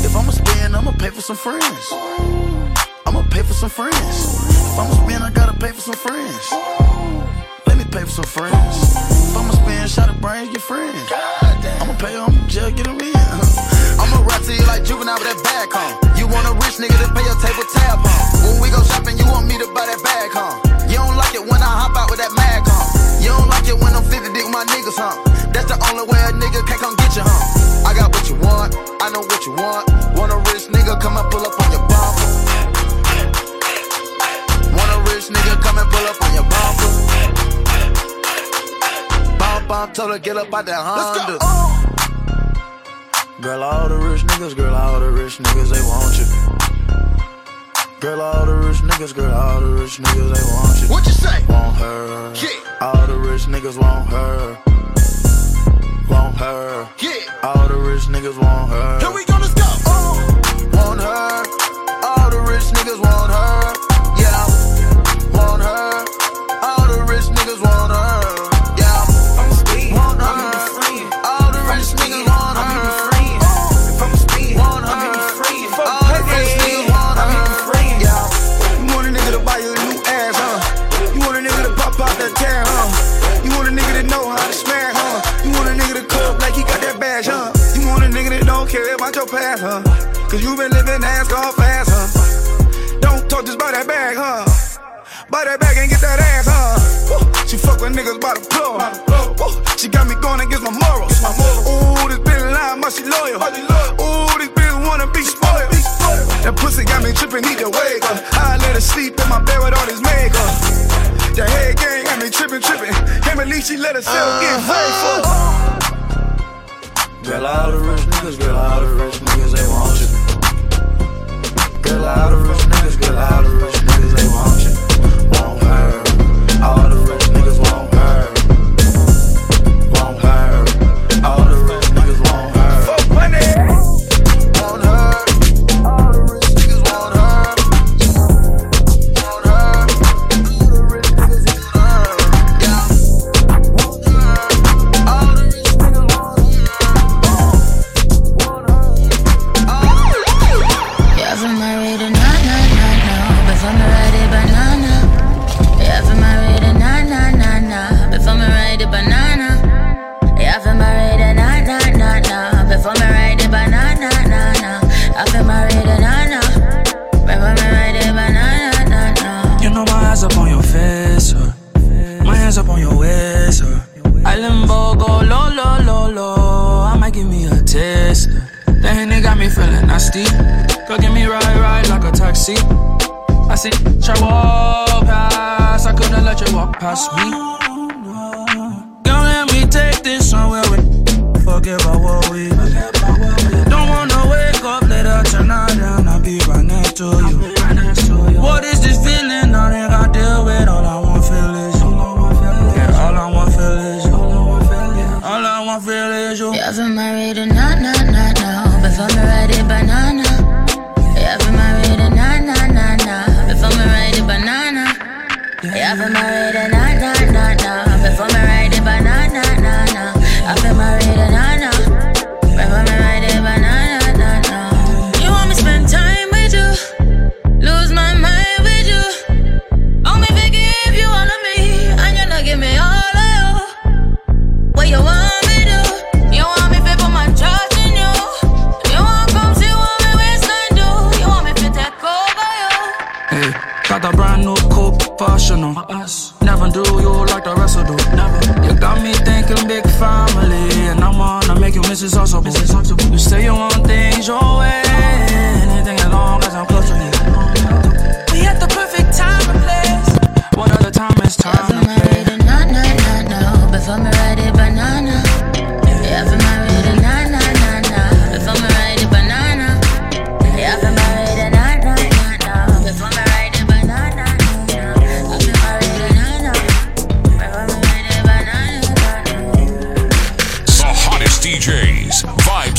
If I'ma spend, I'ma pay for some friends. I'ma pay for some friends. If I'ma spend, I gotta pay for some friends. Let me pay for some friends. If I'ma spend, shot of brains, get friends. I'ma pay them, jail, get them in. I'ma ride to you like Juvenile with that bag home. You want a rich nigga to pay your table tab home. When we go shopping, you want me to buy that bag home. You don't like it when I hop out with that mag home. You don't like it when I'm 50 dick my niggas home. That's the only way a nigga can't come get you home. I got what you want, I know what you want. Want a rich nigga, come and pull up on your bumper. Want a rich nigga, come and pull up on your bumper. Bomb bomb, told her get up out that Honda. Girl, all the rich niggas, girl, all the rich niggas, they want you. Girl, all the rich niggas, girl, all the rich niggas, they want you. What you say? Want her, yeah. All the rich niggas want her. Want her, yeah. All the rich niggas want her. Here we go, let's go. Want her, all the rich niggas want her. Yeah, want her, all the rich niggas want her. Yeah, I'm speed, want her, all the rich niggas want her. If I'm speed, want her, all the rich niggas want her. Yeah, you want a nigga to buy you a new ass, huh? You want a nigga to pop out that tab, huh? You want a nigga to know how to smash. Care about your past, huh? Cause you been living ass gone fast, huh? Don't talk, just buy that bag, huh? Buy that bag and get that ass, huh? Ooh, she fuck with niggas by the floor. Ooh, she got me going against my morals. Ooh, this bitch lying, but she loyal. Ooh, this bitch wanna be spoiled. That pussy got me tripping either way. I let her sleep in my bed with all this makeup. That head gang got me tripping. Can't believe she let herself get hurt. Girl, all the rich niggas, girl, all the rich niggas, they want you. Girl, all the rich niggas, girl, all the rich niggas, they want you. Want her, all the rich niggas want her. Want her, all the rich niggas want her. Fuck money. Want her, all the rich niggas want her. Want her, all the rich niggas want her. Yeah. Want her, all the rich niggas want her. Go get me ride like a taxi. I see try walk past, I couldn't let you walk past me. Don't let me take this somewhere with. Forget about what we don't wanna wake up later tonight and I'll be right next to you. What is this feeling? I think I deal with all I want feel is you. Yeah, all I want feel is you. All I want feel is you. You haven't married and not. Before me ride a banana, yeah, for my ride a na-na-na-na. Before me ride a banana, yeah, for my ride a na-na-na-na. Before me ride a banana-na-na. I feel my ride a na-na. Before me ride a banana-na-na. You want me spend time with you, lose my mind with you. Only forgive you all of me, and you not give me all of you. What you want me to do? You want me to put my trust. Got a brand new coupe, fashion on. Never do you like the rest of do. You got me thinking big family, and I wanna make you Mrs. Huxtable. You say you want things your way, anything as long as I'm close to you. We at the perfect time and place. What other time is time? Yeah, for my ready, no. Before me ride a banana. Yeah, for my ready, no. Before me ride a banana. Yeah, for my ready, no. Before me. DJs, Vibe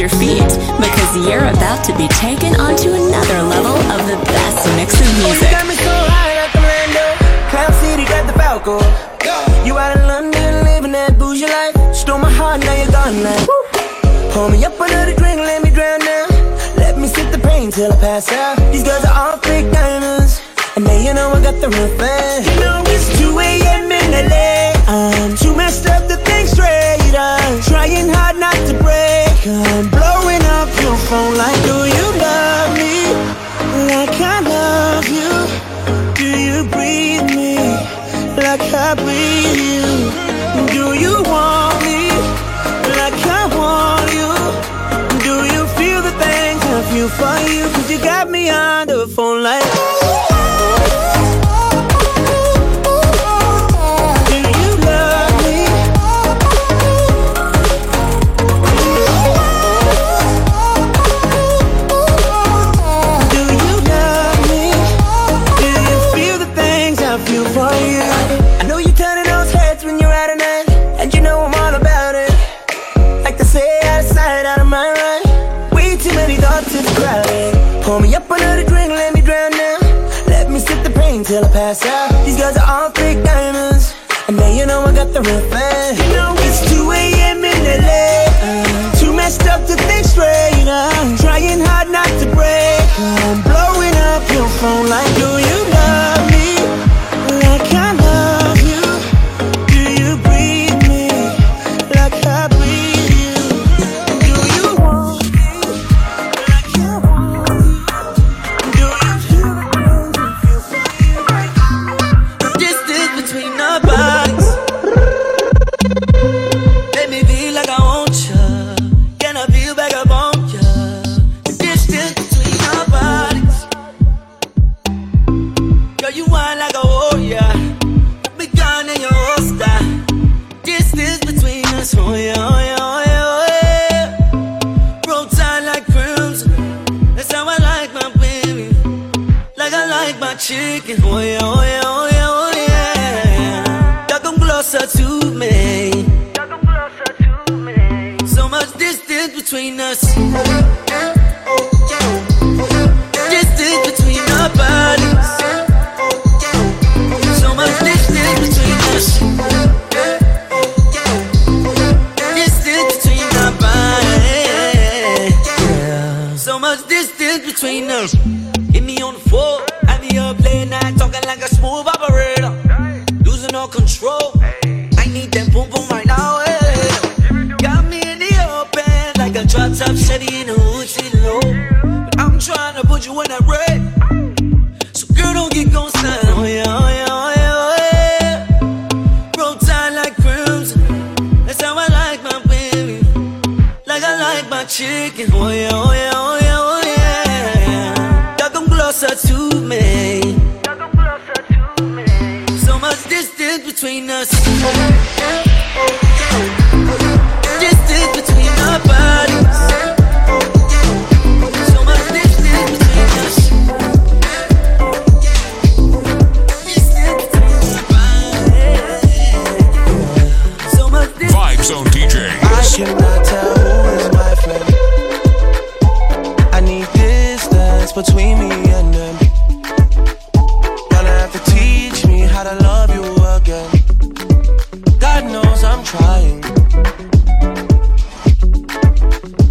your feet, because you're about to be taken onto another level of the best mix of music. You got me so high like Orlando, Cloud City got the Falco. You out of London, living that bougie life. Stole my heart, now you're gone like. Pour me up another drink, let me drown now. Let me sip the pain till I pass out. These girls are all fake diamonds, and now you know I got the real thing. You know it's 2 a.m. in LA. I'm too messed up to think straight. I'm trying hard not to break. I'm blowing up your phone like, do you love me like I love you? Do you breathe me like I breathe you? Do you want me like I want you? Do you feel the things I feel for you? 'Cause you got me on the phone like. Till I pass out. These girls are all fake diamonds, and now you know I got the real thing. You know it's 2 a.m. in LA. Too messed up to think straight. I'm trying hard not to break. I'm blowing up your phone like, do you love me like I love you? Do you breathe me like I breathe you? Do you want me like I want you? Do you feel the chicken, oh yeah, oh yeah, oh yeah, oh yeah. Y'all come closer to me. Y'all come closer to me. So much distance between us. Distance between our bodies. So much distance between us. Distance between our bodies. Yeah. So much distance between us. Hit me on the floor. Late night talking like a smooth operator, hey. Losing all control. Hey. I need that boom boom right now. Hey. Got me in the open like a drop top shady in a hoochie low. But I'm trying to put you in that red, hey. So girl, don't get gon' stand. Oh yeah, oh yeah, oh yeah, oh yeah. Roll tight like crimson. That's how I like my baby, like I like my chicken. Oh yeah, oh yeah, oh yeah, oh yeah. Y'all come closer to me. Between us, distance between our bodies. So much distance between us. Distance between our bodies. So much distance. Vibe Zone DJs. I cannot tell who is my friend. I need distance between me and them. Gonna have to teach me how to love you. God knows I'm trying.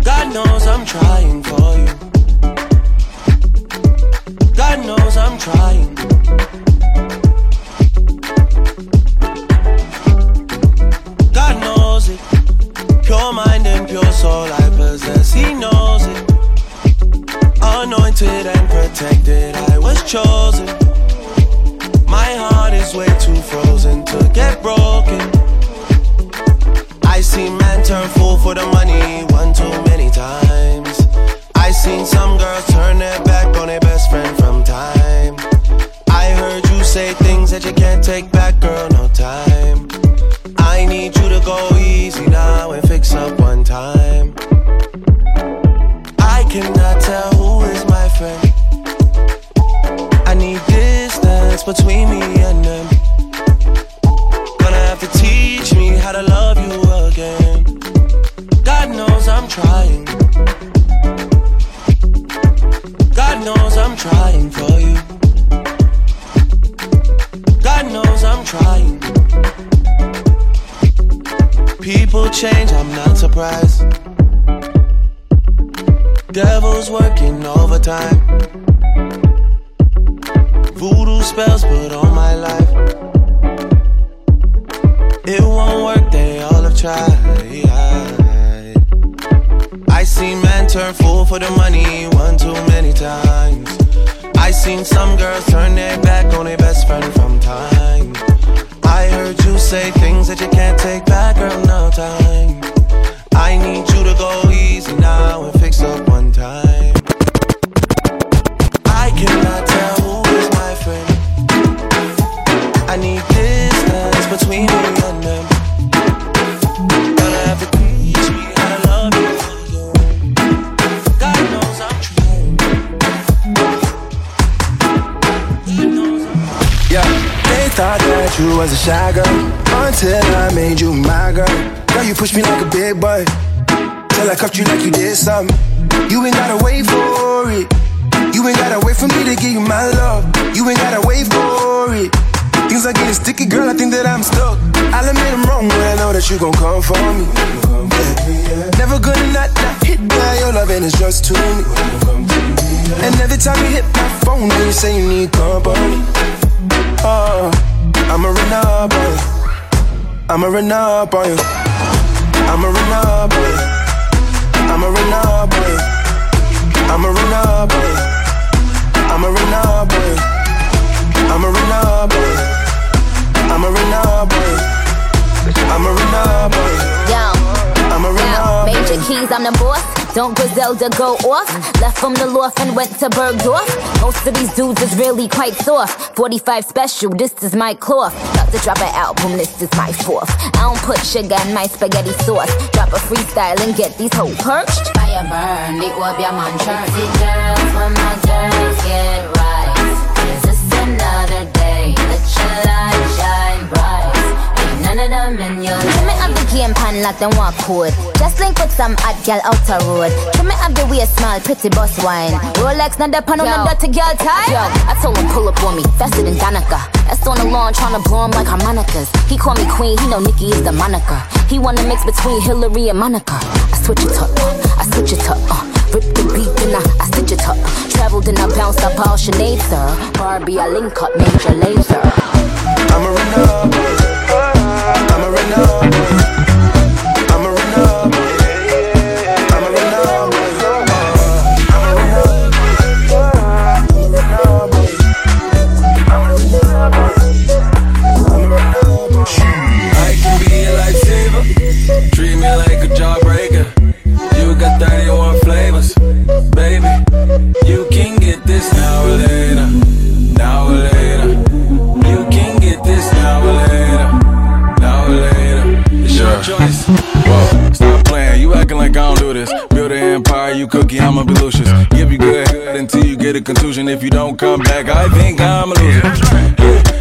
God knows I'm trying for you. God knows I'm trying. God knows it. Pure mind and pure soul I possess. He knows it. Anointed and protected, I was chosen. My heart is way too frozen to get broken. I seen men turn fool for the money one too many times. I seen some girls turn their back on their best friend from time. I heard you say things that you can't take back, girl, no time. I need you to go easy now and fix up one time. I cannot tell who is my friend. I need distance between me and them. Gonna have to teach me how to love you again. God knows I'm trying. I'm trying for you. God knows I'm trying. People change, I'm not surprised. Devil's working overtime. Voodoo spells put on my life. It won't work, they all have tried. I seen men turn fool for the money one too many times. I seen some girls turn their back on their best friend from time. I heard you say things that you can't take back, girl, no time. I need you to go easy now and fix up one time. I cannot tell who is my friend. I need distance between me and them. Gonna have to teach me how to love you. God knows I'm trying. God knows I'm trying. Yeah, they thought that you was a shy girl until I made you my girl. Now you push me like a big boy, till I cuffed you like you did something. You ain't gotta wait for it. You ain't gotta wait for me to give you my love. You ain't gotta wait for it. Things are getting sticky, girl, I think that I'm stuck. I'll admit I'm wrong, but I know that you gon' come for me. Never gonna not hit by your love, and it's just to me. And every time you hit my phone, then you say you need company. Oh, I'ma run up on you. I'ma run up on you. I'ma run up on you. I'ma run up on you. I'ma run up on you. I'ma run up on you. I'ma run up on you. I'ma run up on you. I'ma run up on you. Yo, I'ma run up on you. Major Keys, I'm the boss. Don't Griselda go off. Left from the loft and went to Bergdorf. Most of these dudes is really quite soft. 45 special, this is my cloth. To drop an album, this is my fourth. I don't put sugar in my spaghetti sauce. Drop a freestyle and get these hoes perched. Fire burn, it will be a mantra. See girls, when my girls get right. Is this another day? Let your light shine bright. Ain't none of them in your life. Trim it up the game pan like them walk hood. Just link with some hot girl out the road. Trim it up the way small, pretty boss wine. Rolex, not the pan on the dirty girl tie. Yo, I told him pull up on me, faster than Danica. That's on the lawn, tryna blow him like harmonicas. He call me queen, he know Nikki is the Monica. He wanna mix between Hillary and Monica. I switch it up, I switch it up. Rip the beat and I stitch it up. Traveled and I bounced up all Sinead, sir. Barbie, I link up, Major Lazer. I'ma run up, I'ma run up, I'ma run up, I'ma run up, I'ma run up, I'ma run up. I can be a lifesaver. Treat me like a jawbreaker. You got 31 flavors. Baby, you can get this now or later. Now or later. You can get this now or later. Now or later. It's your choice. Whoa, stop playing. You acting like I don't do this. Build an empire, you cookie, I'ma be Lucius. Give you good until you get a contusion. If you don't come back, I think I'm a loser.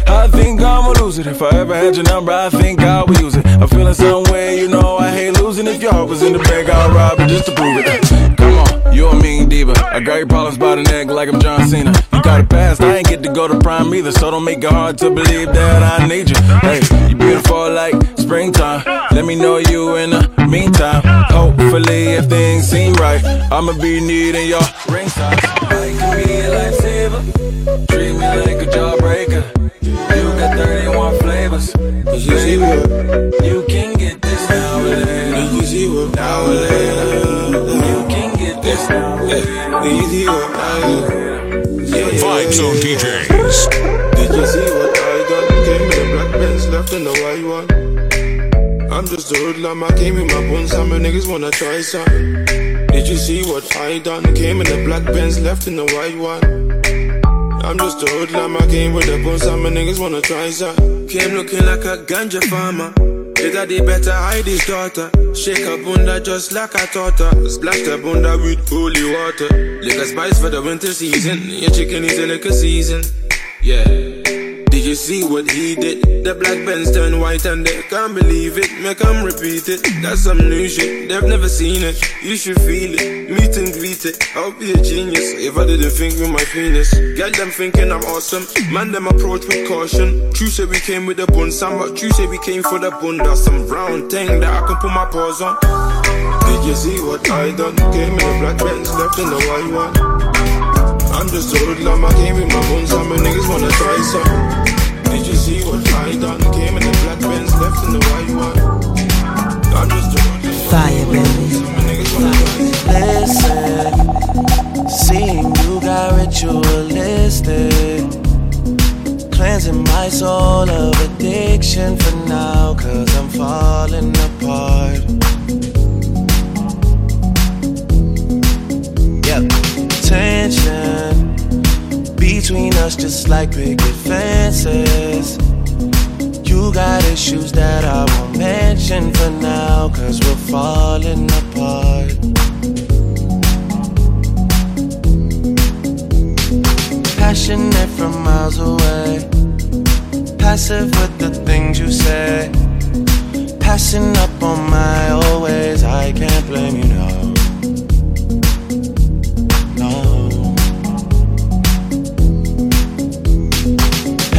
I think I'ma lose it. If I ever had your number, I think I would use it. I'm feeling some way, you know I hate losing. If your heart was in the bag, I'll rob it just to prove it. Come on, you a mean diva. I got your problems by the neck like I'm John Cena. You got a past, I ain't get to go to prime either. So don't make it hard to believe that I need you. Hey, you beautiful like springtime. Let me know you in the meantime. Hopefully, if things seem right, I'ma be needing your ring size. I can be a lifesaver. Treat me like a jawbreaker. You got 31 flavors. You can get this now or later. Now or later. You can get this now or later. Vibe Zone DJs. Did you see what I got? Came with a black pants, left in the white one. I'm just a hoodlum, I came in my buns. Some of niggas wanna try something. Did you see what I done? Came in the black pants, left in the white one. I'm just a hoodlum, I came with a bun, some niggas wanna try some. Came looking like a ganja farmer. His daddy better hide his daughter. Shake a bunda just like a torta. Splash the bunda with holy water. Lick a spice for the winter season. Your chicken is a liquor season. Yeah. Did you see what he did? The black Benz turned white and they can't believe it. Make 'em repeat it. That's some new shit, they've never seen it. You should feel it, meet and greet it. I'll be a genius if I didn't think with my penis. Get them thinking I'm awesome. Man, them approach with caution. True say we came with a bun, Sam, but true say we came for the bun. That's some round thing that I can put my paws on. Did you see what I done? Came in the black Benz, left in the white one. I'm just old lamb, I came with my bones and my niggas wanna try some. Did you see what I done? Came in the black Benz, left in the white one. I'm just old lamb. Fire, baby. Listen, seeing you got ritualistic, cleansing my soul of addiction for now, 'cause I'm falling apart. Tension between us just like picket fences. You got issues that I won't mention for now, 'cause we're falling apart. Passionate from miles away, passive with the things you say, passing up on my old ways. I can't blame you now.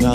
no.